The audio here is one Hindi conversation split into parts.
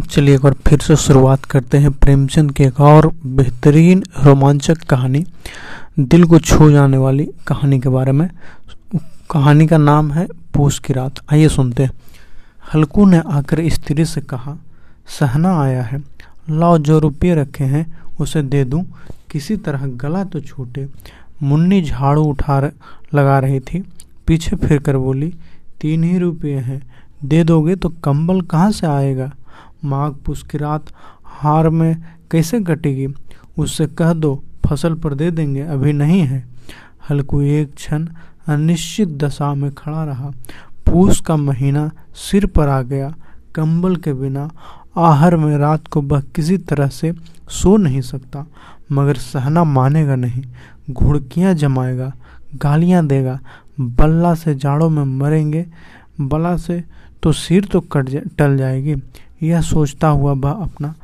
चलिए एक बार फिर से शुरुआत करते हैं प्रेमचंद के एक और बेहतरीन रोमांचक कहानी, दिल को छू जाने वाली कहानी के बारे में। कहानी का नाम है पूस की रात। आइए सुनते हैं। हल्कू ने आकर स्त्री से कहा, सहना आया है, लाओ जो रुपये रखे हैं उसे दे दूं, किसी तरह गला तो छूटे। मुन्नी झाड़ू लगा रही थी, पीछे फिर कर बोली, 3 ही रुपये हैं, दे दोगे तो कंबल कहाँ से आएगा? माघ पूस की रात हार में कैसे कटेगी? उससे कह दो फसल पर दे देंगे, अभी नहीं है। हल्कू एक क्षण अनिश्चित दशा में खड़ा रहा। पूस का महीना सिर पर आ गया, कंबल के बिना आहर में रात को वह किसी तरह से सो नहीं सकता। मगर सहना मानेगा नहीं, घुड़कियाँ जमाएगा, गालियाँ देगा, बल्ला से जाड़ों में मरेंगे, बला से तो सिर तो टल जाएगी। यह सोचता हुआ वह अपना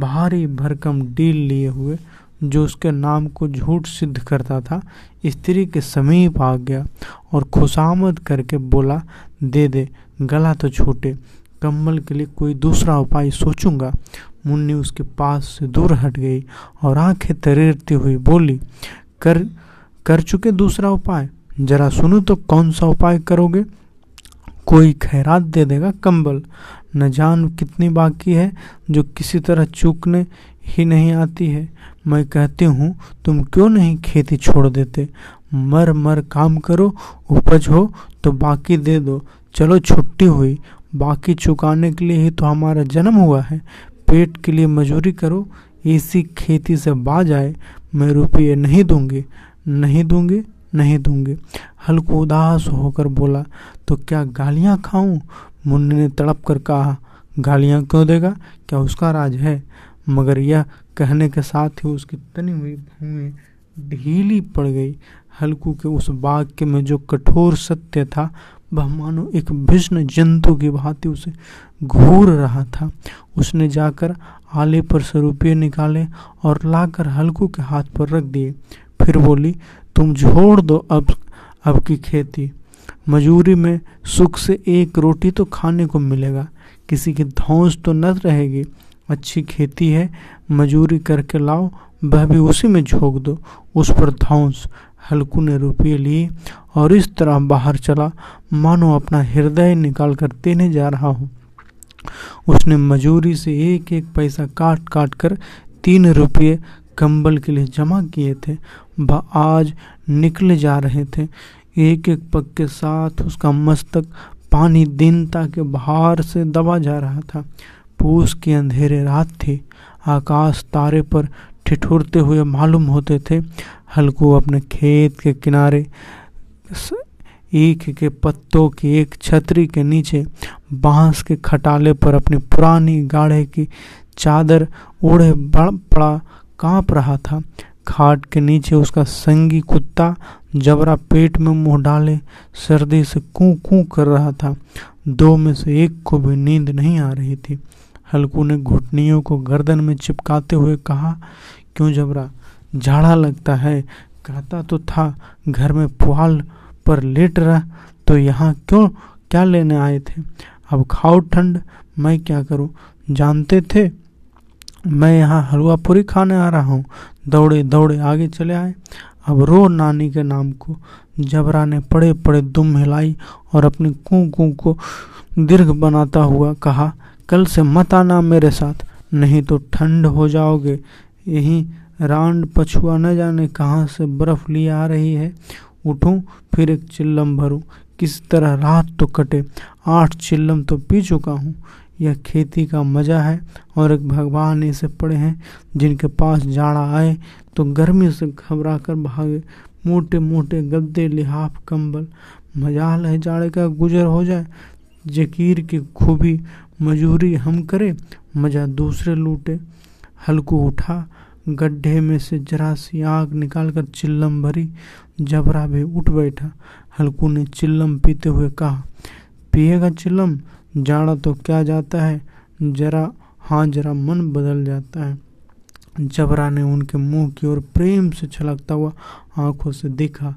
भारी भरकम डील लिए हुए, जो उसके नाम को झूठ सिद्ध करता था, स्त्री के समीप आ गया और खुशामद करके बोला, दे दे, गला तो छूटे, कंबल के लिए कोई दूसरा उपाय सोचूंगा। मुन्नी उसके पास से दूर हट गई और आंखें तरेरती हुई बोली, कर चुके दूसरा उपाय? जरा सुनो तो कौन सा उपाय करोगे? कोई खैरात दे देगा कंबल, न जान कितनी बाकी है जो किसी तरह चूकने ही नहीं आती है। मैं कहती हूँ तुम क्यों नहीं खेती छोड़ देते? मर काम करो, उपज हो तो बाकी दे दो। चलो छुट्टी हुई, बाकी चुकाने के लिए ही तो हमारा जन्म हुआ है। पेट के लिए मजूरी करो, इसी खेती से बाज आए। मैं रुपये नहीं दूंगी। हल्कू उदास होकर बोला, तो क्या गालियाँ खाऊं? मुन्नी ने तड़प कर कहा, गालियाँ क्यों देगा? क्या उसका राज है? मगर यह कहने के साथ ही उसकी तनी हुई भूमि ढीली पड़ गई। हल्कू के उस वाक्य में जो कठोर सत्य था, वह मानो एक भीषण जंतु की भांति उसे घूर रहा था। उसने जाकर आले पर से रुपये निकाले और लाकर हल्कू के हाथ पर रख दिए। फिर बोली, तुम छोड़ दो अब की खेती, मजूरी में सुख से 1 रोटी तो खाने को मिलेगा, किसी की धौंस तो न रहेगी। अच्छी खेती है, मजूरी करके लाओ, वह भी उसी में झोंक दो, उस पर धौंस। हल्कू ने रुपये लिए और इस तरह बाहर चला मानो अपना हृदय निकाल कर देने जा रहा हो। उसने मजूरी से 1-1 पैसा काट कर 3 रुपये कंबल के लिए जमा किए थे। वह आज निकले जा रहे थे। 1-1 पग के साथ उसका मस्तक पानी दीनता के भार से दबा जा रहा था। पूस की अंधेरे रात थी, आकाश तारे पर ठिठुरते हुए मालूम होते थे। हल्कू अपने खेत के किनारे ईख के पत्तों की एक छतरी के नीचे बांस के खटाले पर अपनी पुरानी गाढ़े की चादर ओढ़े बड़ा काँप रहा था। खाट के नीचे उसका संगी कुत्ता जबरा पेट में मुंह डाले सर्दी से कूं कूं कर रहा था। 2 में से 1 को भी नींद नहीं आ रही थी। हल्कू ने घुटनियों को गर्दन में चिपकाते हुए कहा, क्यों जबरा, झाड़ा लगता है? कहता तो था घर में पुआल पर लेट रहा, तो यहाँ क्यों, क्या लेने आए थे? अब खाओ ठंड, मैं क्या करूँ? जानते थे मैं यहाँ हलवा पूरी खाने आ रहा हूँ। दौड़े दौड़े आगे चले आए। अब रो नानी के नाम को। जबरा ने पड़े पड़े दुम हिलाई और अपने कूं कूं को दीर्घ बनाता हुआ कहा, कल से मत आना मेरे साथ, नहीं तो ठंड हो जाओगे। यही रांड पछुआ न जाने कहाँ से बर्फ लिए आ रही है। उठूं फिर एक चिल्लम भरूं, किस तरह रात तो कटे। 8 चिल्लम तो पी चुका हूँ। यह खेती का मज़ा है और एक भगवान ऐसे पड़े हैं जिनके पास जाड़ा आए तो गर्मी से घबरा कर भागे। मोटे मोटे गद्दे, लिहाफ, कंबल, मजाल है जाड़े का गुजर हो जाए। जकीर की खूबी मजूरी हम करें, मज़ा दूसरे लूटे। हल्कू उठा, गड्ढे में से जरा सी आग निकाल कर चिल्लम भरी। जबरा भी उठ बैठा। हल्कू ने चिल्लम पीते हुए कहा, पिएगा चिल्लम? जाड़ा तो क्या जाता है, जरा हाँ जरा मन बदल जाता है। जबरा ने उनके मुंह की ओर प्रेम से छलकता हुआ आंखों से देखा।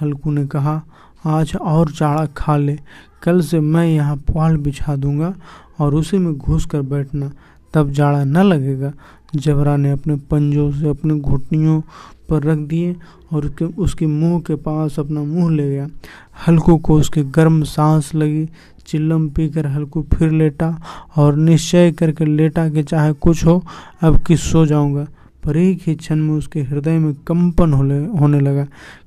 हल्कू ने कहा, आज और जाड़ा खा ले, कल से मैं यहाँ पुआल बिछा दूंगा और उसी में घुस कर बैठना, तब जाड़ा न लगेगा। जबरा ने अपने पंजों से अपने घुटनियों पर रख दिए और उसके मुंह के पास अपना मुंह ले गया। हल्कू को उसके गर्म सांस लगी। चिल्लम पीकर हल्कू फिर लेटा और निश्चय करके लेटा कि चाहे कुछ हो अब कि सो जाऊंगा, पर एक ही क्षण में उसके हृदय में कंपन होने लगा।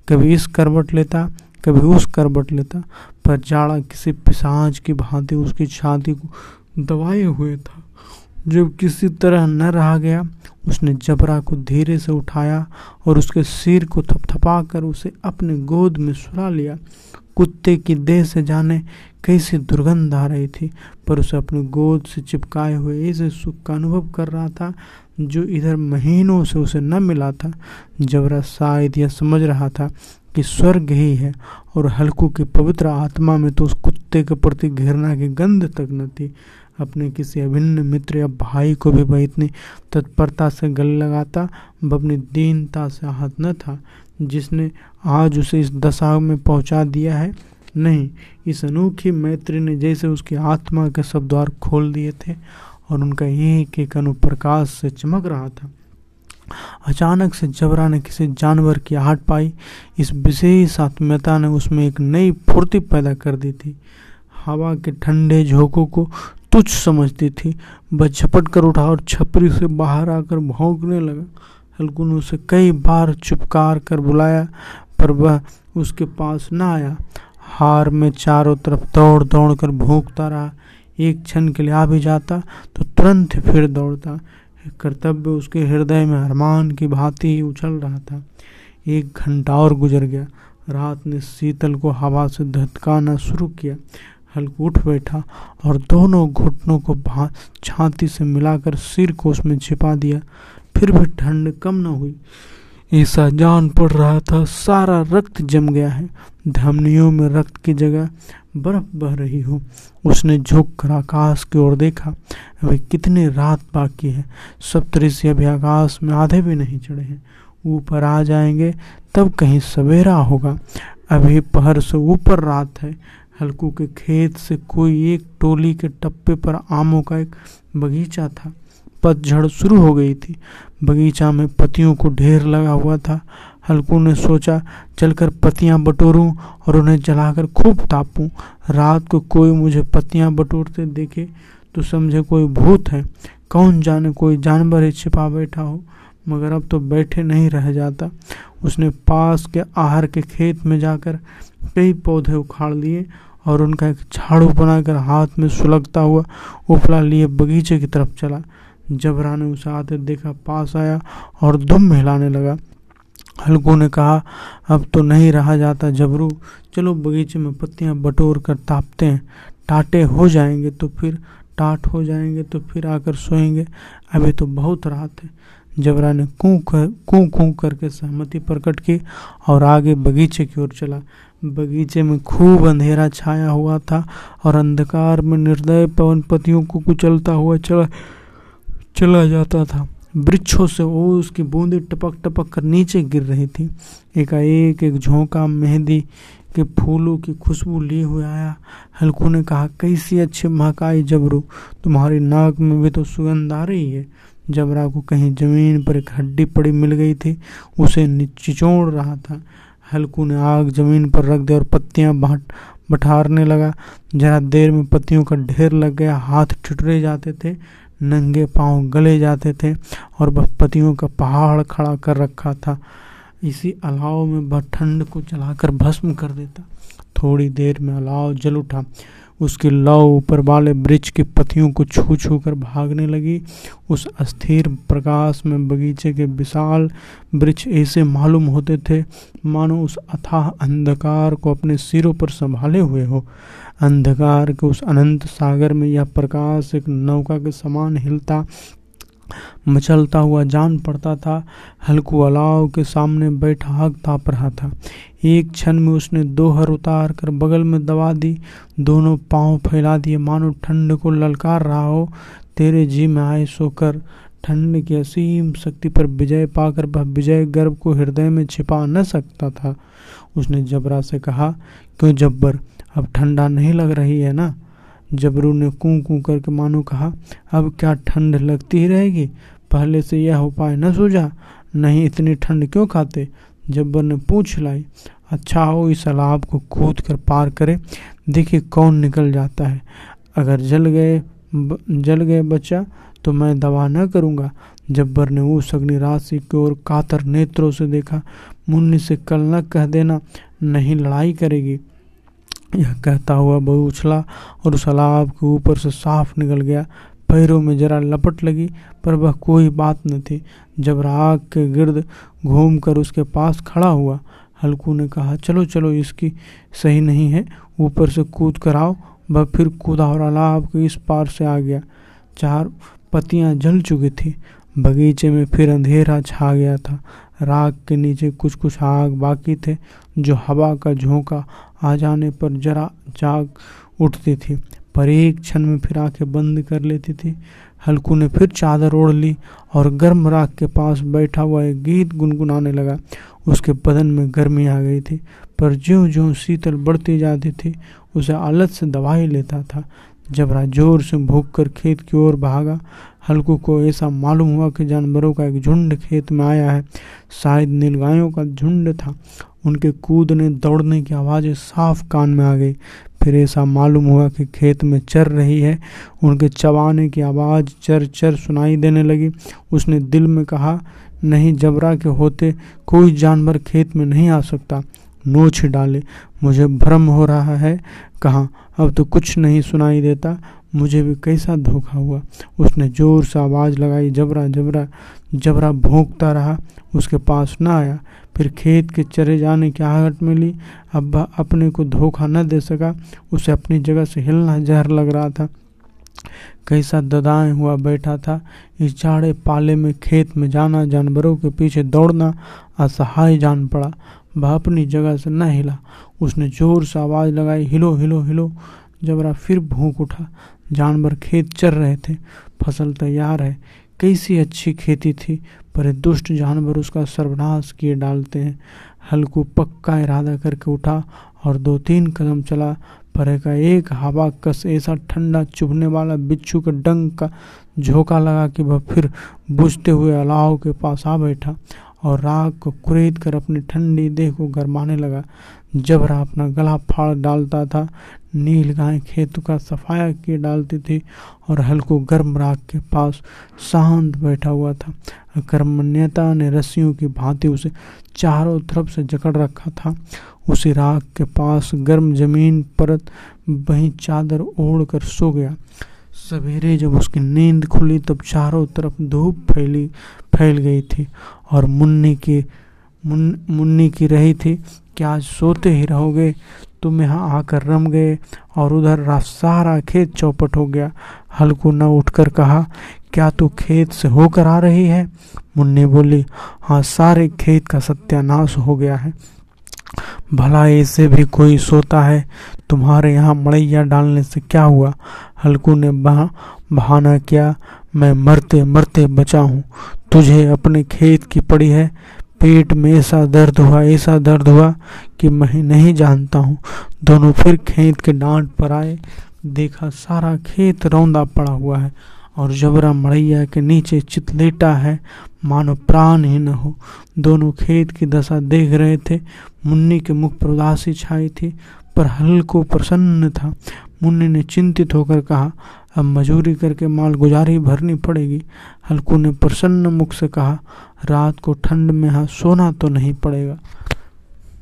कभी इस करवट लेता, कभी उस करवट लेता, पर जाड़ा किसी पिशाच की भांति उसकी छाती को दबाए हुए था। जब किसी तरह न रहा गया, उसने जबरा को धीरे से उठाया और उसके सिर को थपथपा कर उसे अपने गोद में सुला लिया। कुत्ते की देह से जाने कैसी दुर्गंध आ रही थी, पर उसे अपने गोद से चिपकाए हुए ऐसे सुख का अनुभव कर रहा था जो इधर महीनों से उसे न मिला था। जबरा शायद यह समझ रहा था कि स्वर्ग ही है, और हल्कू की पवित्र आत्मा में तो उस कुत्ते के प्रति घृणा की गंध तक न थी। अपने किसी अभिन्न मित्र या भाई को भी वह इतनी तत्परता से गले लगाता व अपनी दीनता से आहत न था जिसने आज उसे इस दशा में पहुंचा दिया है। नहीं, इस अनोखी मैत्री ने जैसे उसकी आत्मा के सब द्वार खोल दिए थे और उनका एक एक अनु प्रकाश से चमक रहा था। अचानक से जबरा ने किसी जानवर की आहट पाई। इस विशेष आत्मीयता ने उसमें एक नई फुर्ती पैदा कर दी थी। हवा के ठंडे झोंकों को तुच्छ समझती थी। वह झपट कर उठा और छपरी से बाहर आकर भौंकने लगा। हल्कू ने उसे कई बार चुपकार कर बुलाया, पर वह उसके पास न आया। हार में चारों तरफ दौड़ दौड़ कर भौंकता रहा। एक क्षण के लिए आ भी जाता तो तुरंत फिर दौड़ता। कर्तव्य उसके हृदय में अरमान की भांति उछल रहा था। 1 घंटा और गुजर गया। रात ने शीतल को हवा से धधकाना शुरू किया। हल्कू उठ बैठा और दोनों घुटनों को छाती से मिलाकर सिर को उसमें छिपा दिया। फिर भी ठंड कम न हुई। ऐसा जान पड़ रहा था सारा रक्त जम गया है, धमनियों में रक्त की जगह बर्फ बह रही हो। उसने झुक कर आकाश की ओर देखा। अभी कितनी रात बाकी है। सप्तऋषि अभी आकाश में आधे भी नहीं चढ़े हैं। ऊपर आ जाएंगे तब कहीं सवेरा होगा। अभी पहर से ऊपर रात है। हल्कू के खेत से कोई एक टोली के टप्पे पर आमों का एक बगीचा था। पतझड़ शुरू हो गई थी। बगीचा में पत्तियों को ढेर लगा हुआ था। हल्कू ने सोचा चलकर पत्तियां बटोरूं और उन्हें जलाकर खूब तापूं। रात को कोई मुझे पत्तियां बटोरते देखे तो समझे कोई भूत है। कौन जाने कोई जानवर ही छिपा बैठा हो, मगर अब तो बैठे नहीं रह जाता। उसने पास के आहर के खेत में जाकर कई पौधे उखाड़ लिए और उनका एक झाड़ू बनाकर हाथ में सुलगता हुआ उपला लिए बगीचे की तरफ चला। जबरा ने उसे आते देखा, पास आया और दुम हिलाने लगा। हल्कू ने कहा, अब तो नहीं रहा जाता जबरू, चलो बगीचे में पत्तियां बटोर कर तापते हैं। टाट हो जाएंगे तो फिर आकर सोएंगे। अभी तो बहुत रात है। जबरा ने कूँ करके सहमति प्रकट की और आगे बगीचे की ओर चला। बगीचे में खूब अंधेरा छाया हुआ था और अंधकार में निर्दय पवन पत्तियों को कुचलता हुआ चला जाता था। वृक्षों से ओस की बूंदें टपक टपक कर नीचे गिर रही थी। एकाएक एक झोंका मेहंदी के फूलों की खुशबू लिए हुए आया। हल्कू ने कहा, कैसी अच्छी महक आई जबरू, तुम्हारी नाक में भी तो सुगंध आ रही है। जबरा को कहीं जमीन पर एक हड्डी पड़ी मिल गई थी, उसे निचोड़ रहा था। हल्कू ने आग जमीन पर रख दी और पत्तियां बठारने लगा। जरा देर में पत्तियों का ढेर लग गया। हाथ ठिठुरे जाते थे, नंगे पांव गले जाते थे और वह पत्तियों का पहाड़ खड़ा कर रखा था। इसी अलाव में वह ठंड को जलाकर भस्म कर देता। थोड़ी देर में अलाव जल उठा। उसकी लौ ऊपर वाले वृक्ष की पत्तियों को छू छू कर भागने लगी। उस अस्थिर प्रकाश में बगीचे के विशाल वृक्ष ऐसे मालूम होते थे मानो उस अथाह अंधकार को अपने सिरों पर संभाले हुए हो। अंधकार के उस अनंत सागर में यह प्रकाश एक नौका के समान हिलता मचलता हुआ जान पड़ता था। हल्कू अलाव के सामने बैठा आग ताप रहा था। एक क्षण में उसने 2 हर उतार कर बगल में दबा दी। दोनों पांव फैला दिए मानो ठंड को ललकार रहा हो। तेरे जी में आए सोकर ठंड की असीम शक्ति पर विजय पाकर वह विजय गर्व को हृदय में छिपा न सकता था। उसने जबरा से कहा, क्यों जब्बर, अब ठंडा नहीं लग रही है ना? जबरू ने कूँ कूँ करके मानो कहा, अब क्या ठंड लगती ही रहेगी, पहले से यह उपाय न सूझा, नहीं इतनी ठंड क्यों खाते। जब्बर ने पूछ लाई, अच्छा हो इस सलाब को कूद कर पार करे, देखिए कौन निकल जाता है, अगर जल गए बच्चा तो मैं दवा न करूँगा। जब्बर ने उस अग्नि राशि की ओर कातर नेत्रों से देखा। मुन्नी से कल न कह देना, नहीं लड़ाई करेगी। यह कहता हुआ बहु उछला और उस सलाब के ऊपर से साफ निकल गया। पैरों में जरा लपट लगी पर वह कोई बात न थी। जबरा आग के गिर्द घूमकर उसके पास खड़ा हुआ। हल्कू ने कहा, चलो चलो इसकी सही नहीं है, ऊपर से कूद कर आओ। वह फिर कूदा और अलाव के इस पार से आ गया। चार पत्तियाँ जल चुकी थी। बगीचे में फिर अंधेरा छा गया था। राख के नीचे कुछ कुछ आग बाकी थे जो हवा का झोंका आ जाने पर जरा जाग उठती थी, पर एक क्षण में फिर आंखें बंद कर लेती थी। हल्कू ने फिर चादर ओढ़ ली और गर्म राख के पास बैठा हुआ एक गीत गुनगुनाने लगा। उसके बदन में गर्मी आ गई थी, पर ज्यों ज्यों शीतल बढ़ती जाती थी उसे आलत से दवाई लेता था। जबरा जोर से भौंककर खेत की ओर भागा। हल्कू को ऐसा मालूम हुआ कि जानवरों का एक झुंड खेत में आया है। शायद नीलगायों का झुंड था। उनके कूदने दौड़ने की आवाज़ें साफ कान में आ गई। फिर ऐसा मालूम हुआ कि खेत में चर रही है। उनके चबाने की आवाज़ चर चर सुनाई देने लगी। उसने दिल में कहा, नहीं जबरा के होते कोई जानवर खेत में नहीं आ सकता, नोच डाले, मुझे भ्रम हो रहा है। कहाँ अब तो कुछ नहीं सुनाई देता, मुझे भी कैसा धोखा हुआ। उसने जोर से आवाज़ लगाई, जबरा जबरा। जबरा भौंकता रहा, उसके पास न आया। फिर खेत के चरे जाने की आहट मिली। अब्बा अपने को धोखा न दे सका। उसे अपनी जगह से हिलना जहर लग रहा था। कैसा ददाएं हुआ बैठा था। इस जाड़े पाले में खेत में जाना, जानवरों के पीछे दौड़ना, असहाय जान पड़ा। वह अपनी जगह से न हिला। उसने जोर से आवाज़ लगाई, हिलो हिलो हिलो। जबरा फिर भौंक उठा। जानवर खेत चर रहे थे। फसल तैयार है, कैसी अच्छी खेती थी, पर दुष्ट जानवर उसका सर्वनाश किए डालते हैं। हल्कू पक्का इरादा करके उठा और 2-3 कदम चला, पर एक हवा कस ऐसा ठंडा चुभने वाला बिच्छू के डंक का झोंका लगा कि वह फिर बूझते हुए अलाव के पास आ बैठा और राख को कुरेद कर अपनी ठंडी देह को गरमाने लगा। जबरा अपना गला फाड़ डालता था, नीलगाय खेतों का सफाया किए डालती थी और हल्कू गर्म राख के पास शांत बैठा हुआ था। अकर्मण्यता ने रस्सियों की भांति उसे चारों तरफ से जकड़ रखा था। उसी राख के पास गर्म जमीन परत वहीं चादर ओढ़ कर सो गया। सवेरे जब उसकी नींद खुली तब चारों तरफ धूप फैल गई थी और मुन्नी की रही थी कि आज सोते ही रहोगे, तुम यहाँ आकर रम गए। और उधर सारा खेत चौपट हो गया। हल्कू न उठकर कहा, क्या तू खेत से होकर आ रही है? मुन्नी बोली, हाँ, सारे खेत का सत्यानाश हो गया है। भला ऐसे भी कोई सोता है? तुम्हारे यहाँ मड़ैया डालने से क्या हुआ? हल्कू ने बहाना किया, मैं मरते मरते बचा हूँ, तुझे अपने खेत की पड़ी है। पेट में ऐसा दर्द हुआ कि मैं नहीं जानता हूँ। दोनों फिर खेत के डांट पर आए, देखा सारा खेत रौंदा पड़ा हुआ है और जबरा मड़ैया के नीचे चितलेटा है, मानो प्राण ही न हो। दोनों खेत की दशा देख रहे थे। मुन्नी के मुख पर उदासी छाई थी, पर हल्कू प्रसन्न था। मुन्नी ने चिंतित होकर कहा, अब मजूरी करके मालगुजारी भरनी पड़ेगी। हल्कू ने प्रसन्न मुख से कहा, रात को ठंड में यहाँ सोना तो नहीं पड़ेगा।